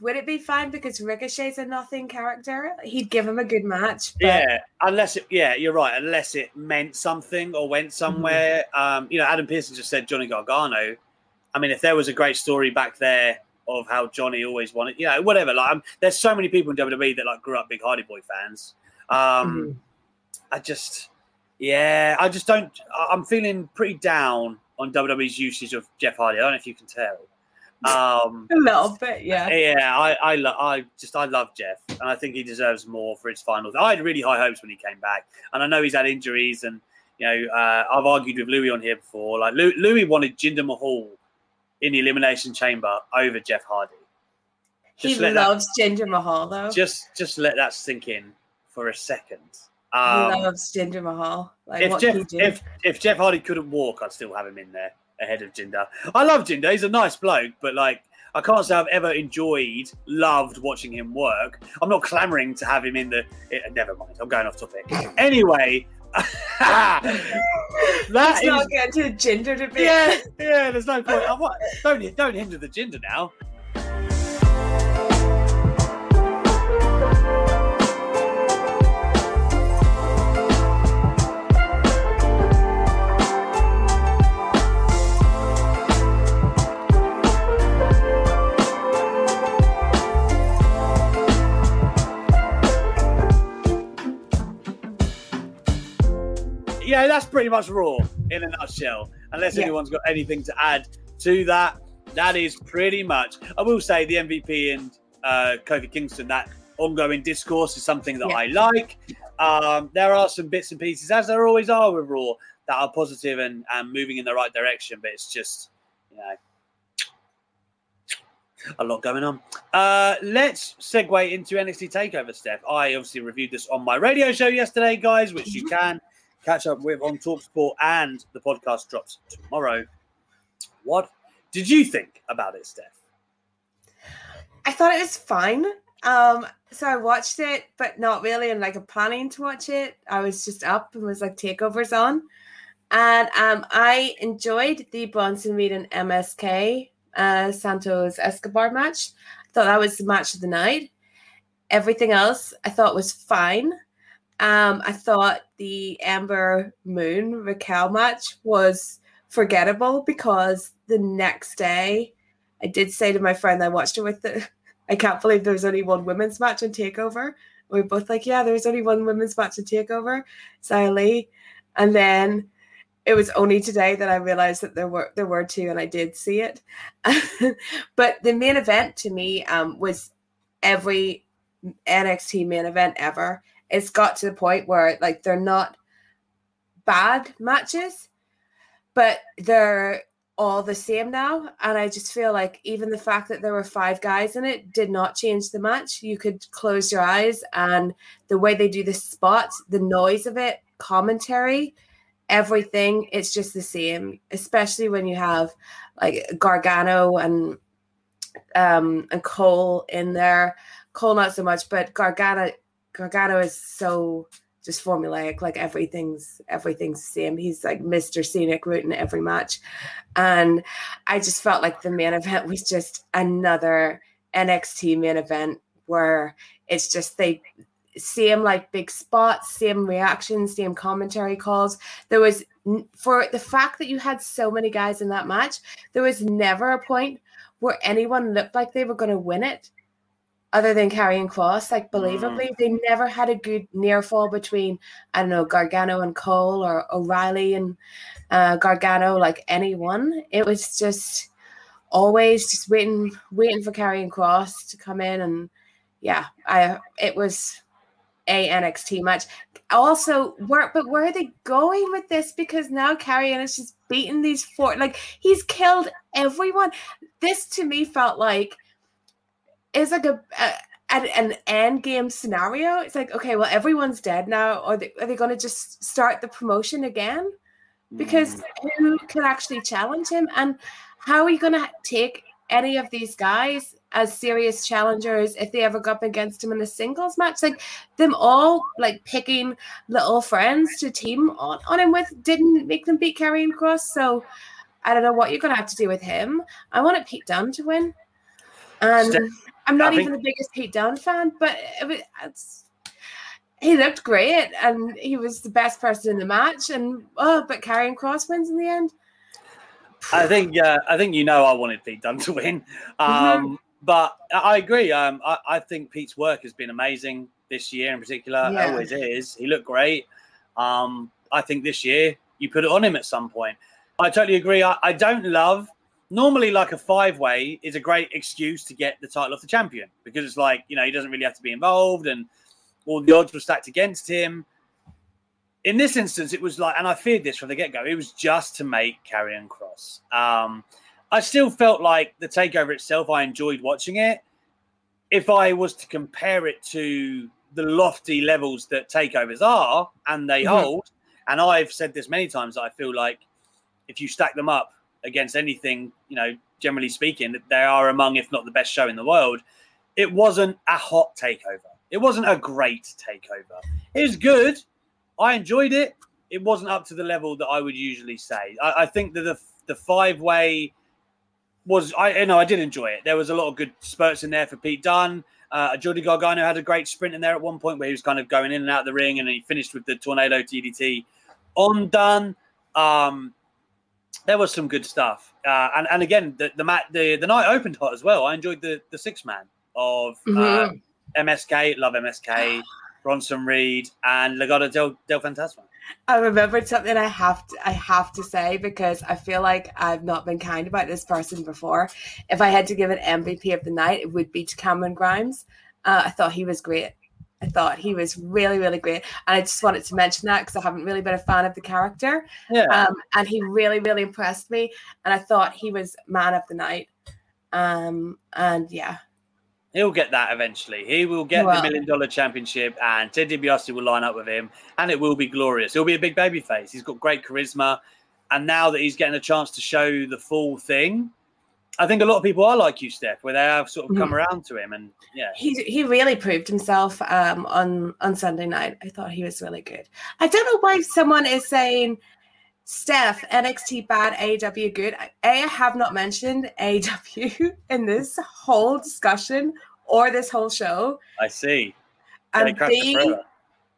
Would it be fine because Ricochet's a nothing character? He'd give him a good match. But... you're right. Unless it meant something or went somewhere. You know, Adam Pearson just said Johnny Gargano. I mean, if there was a great story back there of how Johnny always wanted, you know, whatever. Like, there's so many people in WWE that like grew up big Hardy Boy fans. I just don't. I'm feeling pretty down on WWE's usage of Jeff Hardy. I don't know if you can tell. A little bit, I love Jeff, and I think he deserves more for his finals. I had really high hopes when he came back, and I know he's had injuries, and you know, I've argued with Louis on here before. Like Louis wanted Jinder Mahal in the Elimination Chamber over Jeff Hardy. He loves Jinder Mahal, though. Just let that sink in for a second. He loves Jinder Mahal. Like, if Jeff Hardy couldn't walk, I'd still have him in there ahead of Jinder. I love Jinder. He's a nice bloke, but like I can't say I've ever loved watching him work. I'm not clamoring to have him in the... Never mind. I'm going off topic. Anyway... Let's not get to the Jinder debate. Yeah, there's no point. Don't hinder the Jinder now. Yeah, that's pretty much Raw in a nutshell. Unless anyone's got anything to add to that, that is pretty much. I will say the MVP and Kofi Kingston, that ongoing discourse is something that I like. There are some bits and pieces, as there always are with Raw, that are positive and moving in the right direction, but it's just, you know, a lot going on. Let's segue into NXT TakeOver, Steph. I obviously reviewed this on my radio show yesterday, guys, which you can catch up with on TalkSport, and the podcast drops tomorrow. What did you think about it, Steph? I thought it was fine. So I watched it, but not really in like a planning to watch it. I was just up and was like, TakeOver's on. And I enjoyed the Bronson Reed and MSK Santos Escobar match. I thought that was the match of the night. Everything else I thought was fine. I thought the Ember Moon Raquel match was forgettable because the next day I did say to my friend I watched it with, I can't believe there was only one women's match on TakeOver. We were both like, yeah, there was only one women's match on TakeOver, Xia Li. And then it was only today that I realized that there were two, and I did see it. But the main event to me was every NXT main event ever. It's got to the point where like they're not bad matches, but they're all the same now. And I just feel like even the fact that there were five guys in it did not change the match. You could close your eyes, and the way they do the spots, the noise of it, commentary, everything, it's just the same, especially when you have like Gargano and Cole in there. Cole not so much, but Gargano is so just formulaic, like everything's the same. He's like Mr. Scenic Route in every match. And I just felt like the main event was just another NXT main event where it's just they same like big spots, same reactions, same commentary calls. There was, for the fact that you had so many guys in that match, there was never a point where anyone looked like they were going to win it, other than Karrion Kross. Like, believably, they never had a good near fall between, I don't know, Gargano and Cole, or O'Reilly and Gargano, like anyone. It was just always just waiting for Karrion Kross to come in. And yeah, it was a NXT match. Also, where are they going with this? Because now Karrion is just beating these four. Like, he's killed everyone. This, to me, felt like it's like an end game scenario. It's like, okay, well, everyone's dead now. Are they going to just start the promotion again? Because who can actually challenge him? And how are you going to take any of these guys as serious challengers if they ever go up against him in a singles match? Like, them all like picking little friends to team on him with didn't make them beat Karrion Kross. So I don't know what you're going to have to do with him. I wanted Pete Dunne to win. And I'm not even the biggest Pete Dunne fan, but he looked great, and he was the best person in the match. And but Karrion Kross wins in the end. I think I wanted Pete Dunne to win, but I agree. I think Pete's work has been amazing this year in particular. Yeah. It always is. He looked great. I think this year you put it on him at some point. I totally agree. I don't love. Normally, like, a five-way is a great excuse to get the title off the champion, because it's like, he doesn't really have to be involved, and all the odds were stacked against him. In this instance, it was like, and I feared this from the get-go, it was just to make Karrion Kross. I still felt like the takeover itself, I enjoyed watching it. If I was to compare it to the lofty levels that takeovers are, and they hold, and I've said this many times, I feel like if you stack them up against anything, generally speaking, that they are among, if not the best show in the world. It wasn't a hot takeover. It wasn't a great takeover. It was good. I enjoyed it. It wasn't up to the level that I would usually say. I think that the five-way was, I did enjoy it. There was a lot of good spurts in there for Pete Dunne. Jordy Gargano had a great sprint in there at one point where he was kind of going in and out of the ring, and he finished with the tornado DDT on Dunne. There was some good stuff, and again, the night opened hot as well. I enjoyed the six man of MSK, love MSK, Bronson Reed, and Legado del Fantasma. I remembered something I have to say, because I feel like I've not been kind about this person before. If I had to give an MVP of the night, it would be to Cameron Grimes. I thought he was great. I thought he was really, really great. And I just wanted to mention that because I haven't really been a fan of the character. Yeah. And he really, really impressed me. And I thought he was man of the night. And yeah. He'll get that eventually. He will get the $1 million championship, and Ted DiBiase will line up with him, and it will be glorious. He'll be a big baby face. He's got great charisma. And now that he's getting a chance to show the full thing, I think a lot of people are like you, Steph, where they have sort of come around to him, and yeah, he really proved himself on Sunday night. I thought he was really good. I don't know why someone is saying Steph NXT bad, AEW good. I have not mentioned AEW in this whole discussion or this whole show. I see. And B,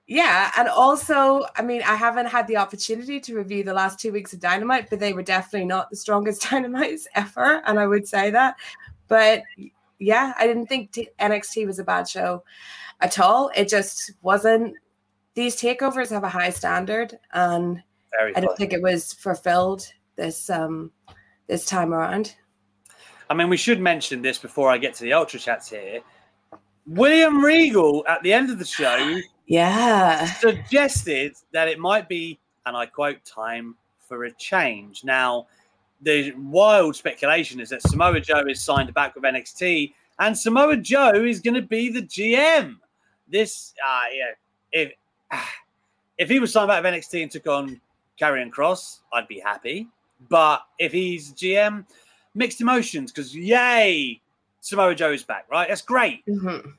Yeah, and also, I mean, I haven't had the opportunity to review the last 2 weeks of Dynamite, but they were definitely not the strongest Dynamites ever, and I would say that. But yeah, I didn't think NXT was a bad show at all. It just wasn't. These takeovers have a high standard, and I don't think it was fulfilled this time around. I mean, we should mention this before I get to the Ultra Chats here. William Regal, at the end of the show... Yeah. Suggested that it might be, and I quote, time for a change. Now, the wild speculation is that Samoa Joe is signed back with NXT and Samoa Joe is going to be the GM. This, if he was signed back with NXT and took on Karrion Kross, I'd be happy. But if he's GM, mixed emotions, because yay, Samoa Joe is back, right? That's great. Mm-hmm.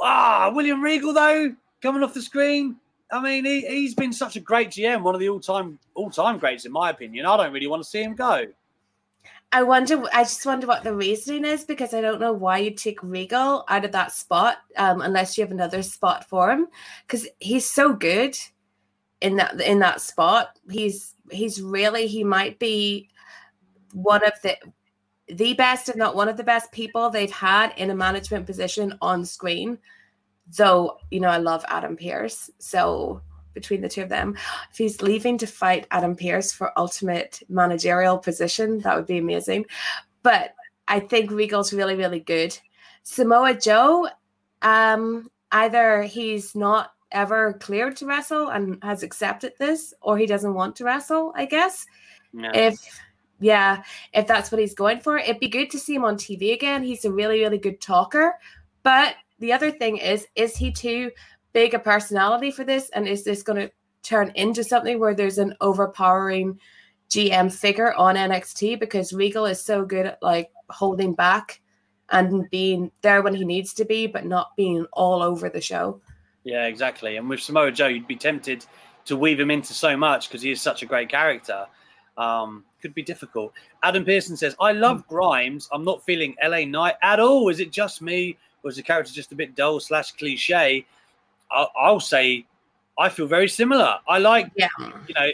Ah, William Regal, though. Coming off the screen, I mean, he's been such a great GM, one of the all-time greats, in my opinion. I don't really want to see him go. I just wonder what the reasoning is, because I don't know why you take Regal out of that spot unless you have another spot for him, because he's so good in that spot. He's really, he might be one of the best, if not one of the best people they've had in a management position on screen. Though, you know, I love Adam Pearce. So between the two of them, if he's leaving to fight Adam Pearce for ultimate managerial position, that would be amazing. But I think Regal's really, really good. Samoa Joe, either he's not ever cleared to wrestle and has accepted this, or he doesn't want to wrestle, I guess. No. If that's what he's going for, it'd be good to see him on TV again. He's a really, really good talker. But the other thing is he too big a personality for this? And is this going to turn into something where there's an overpowering GM figure on NXT? Because Regal is so good at like holding back and being there when he needs to be, but not being all over the show. Yeah, exactly. And with Samoa Joe, you'd be tempted to weave him into so much because he is such a great character. Could be difficult. Adam Pearson says, I love Grimes. I'm not feeling LA Knight at all. Is it just me? Was the character just a bit dull / cliche? I'll say I feel very similar. I like, you know,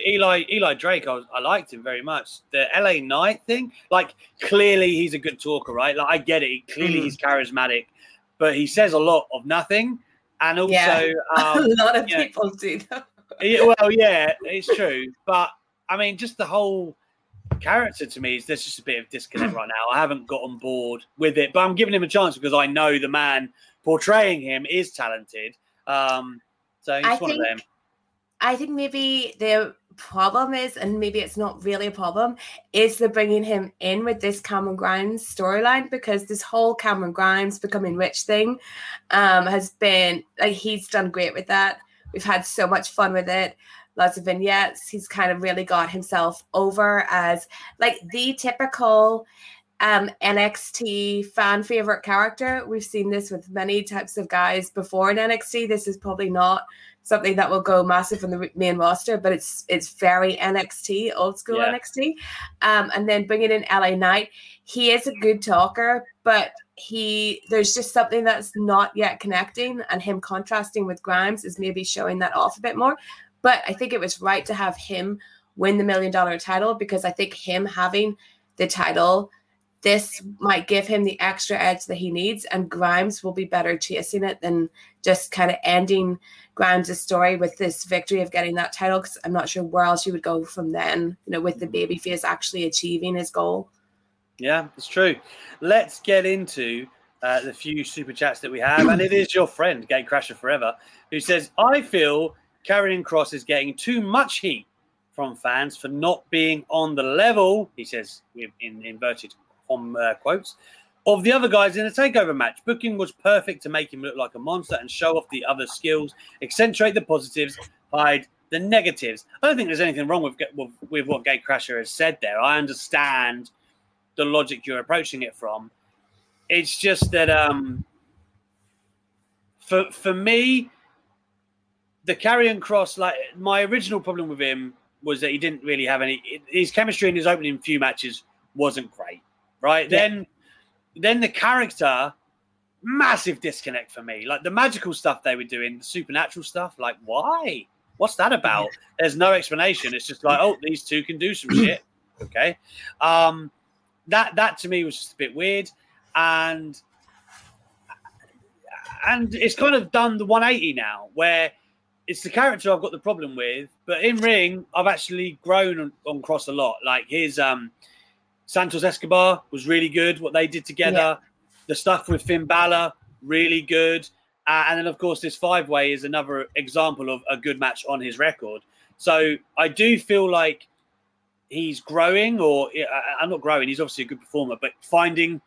Eli Drake. I liked him very much. The LA Knight thing, like clearly he's a good talker, right? Like I get it. Clearly he's charismatic, but he says a lot of nothing. And also a lot of people do that. Well, yeah, it's true. But I mean, just the whole character to me is there's just a bit of disconnect right now. I haven't got on board with it, but I'm giving him a chance because I know the man portraying him is talented. So he's one of them. I think maybe the problem is, and maybe it's not really a problem, is they're bringing him in with this Cameron Grimes storyline, because this whole Cameron Grimes becoming rich thing has been like, he's done great with that. We've had so much fun with it. Lots of vignettes. He's kind of really got himself over as like the typical NXT fan favorite character. We've seen this with many types of guys before in NXT. This is probably not something that will go massive on the main roster, but it's very NXT, old school NXT. And then bringing in LA Knight. He is a good talker, but there's just something that's not yet connecting, and him contrasting with Grimes is maybe showing that off a bit more. But I think it was right to have him win the $1 million title, because I think him having the title, this might give him the extra edge that he needs, and Grimes will be better chasing it than just kind of ending Grimes' story with this victory of getting that title, because I'm not sure where else you would go from then, you know, with the babyface actually achieving his goal. Yeah, it's true. Let's get into the few super chats that we have, and it is your friend, Gatecrasher Forever, who says, I feel Karrion Kross is getting too much heat from fans for not being on the level, he says, in inverted quotes, of the other guys in a takeover match. Booking was perfect to make him look like a monster and show off the other skills, accentuate the positives, hide the negatives. I don't think there's anything wrong with what Gatecrasher has said there. I understand the logic you're approaching it from. It's just that for me, the Karrion Kross, like my original problem with him was that he didn't really have any. His chemistry in his opening few matches wasn't great, right? Yeah. Then the character massive disconnect for me. Like the magical stuff they were doing, the supernatural stuff, like why? What's that about? There's no explanation. It's just like, oh, these two can do some shit. Okay. That to me was just a bit weird. And it's kind of done the 180 now, where it's the character I've got the problem with, but in ring, I've actually grown on Cross a lot. Like his Santos Escobar was really good, what they did together. Yeah. The stuff with Finn Balor, really good. And then, of course, this five-way is another example of a good match on his record. So I do feel like he's growing, or I'm not growing. He's obviously a good performer, but finding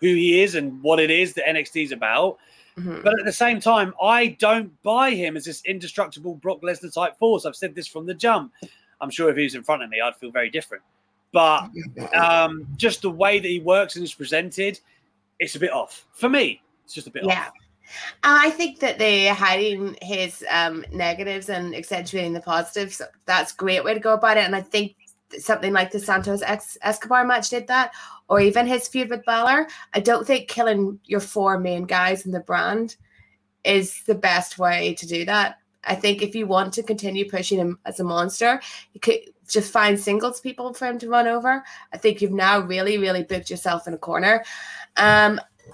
who he is and what it is that NXT is about. Mm-hmm. But at the same time, I don't buy him as this indestructible Brock Lesnar type force. I've said this from the jump. I'm sure if he was in front of me, I'd feel very different. But just the way that he works and is presented, it's a bit off. For me, it's just a bit off. I think that they're hiding his negatives and accentuating the positives. That's a great way to go about it. And I think something like the Santos Escobar match did that, or even his feud with Balor. I don't think killing your four main guys in the brand is the best way to do that. I think if you want to continue pushing him as a monster, you could just find singles people for him to run over. I think you've now really, really booked yourself in a corner.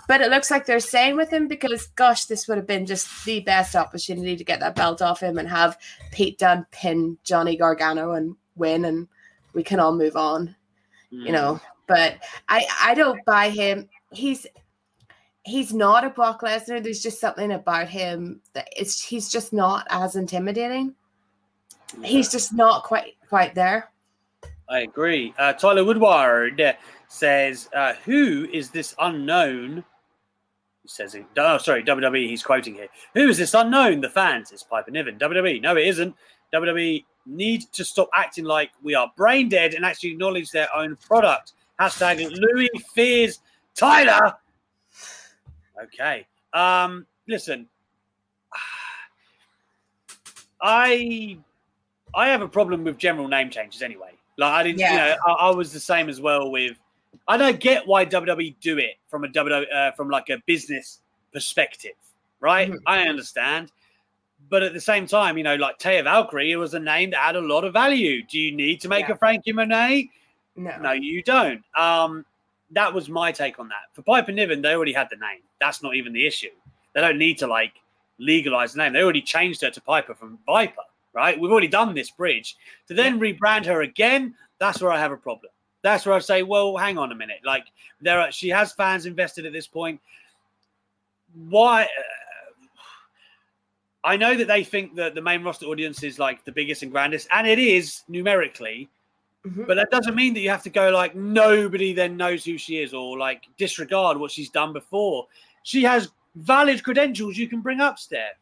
But it looks like they're staying with him because, gosh, this would have been just the best opportunity to get that belt off him and have Pete Dunne pin Johnny Gargano and win, and we can all move on, you know. But I don't buy him. He's not a Brock Lesnar. There's just something about him that he's just not as intimidating. Yeah. He's just not quite there. I agree. Tyler Woodward says, who is this unknown? He says, oh, sorry, WWE, he's quoting here. Who is this unknown? The fans. It's Piper Niven. WWE. No, it isn't. WWE need to stop acting like we are brain dead and actually acknowledge their own product. # Louis fears Tyler. Okay. Listen, I have a problem with general name changes anyway. Like I didn't, you know, I was the same as well with. I don't get why WWE do it from a from like a business perspective, right? Mm-hmm. I understand, but at the same time, you know, like Taya Valkyrie, it was a name that had a lot of value. Do you need to make a Frankie Monet? No, you don't. That was my take on that. For Piper Niven, they already had the name. That's not even the issue. They don't need to like legalize the name. They already changed her to Piper from Viper. Right? We've already done this bridge. To then rebrand her again, that's where I have a problem. That's where I say, well, hang on a minute. Like, she has fans invested at this point. Why? I know that they think that the main roster audience is, like, the biggest and grandest, and it is numerically, but that doesn't mean that you have to go, like, nobody then knows who she is or, like, disregard what she's done before. She has valid credentials you can bring up, Steph.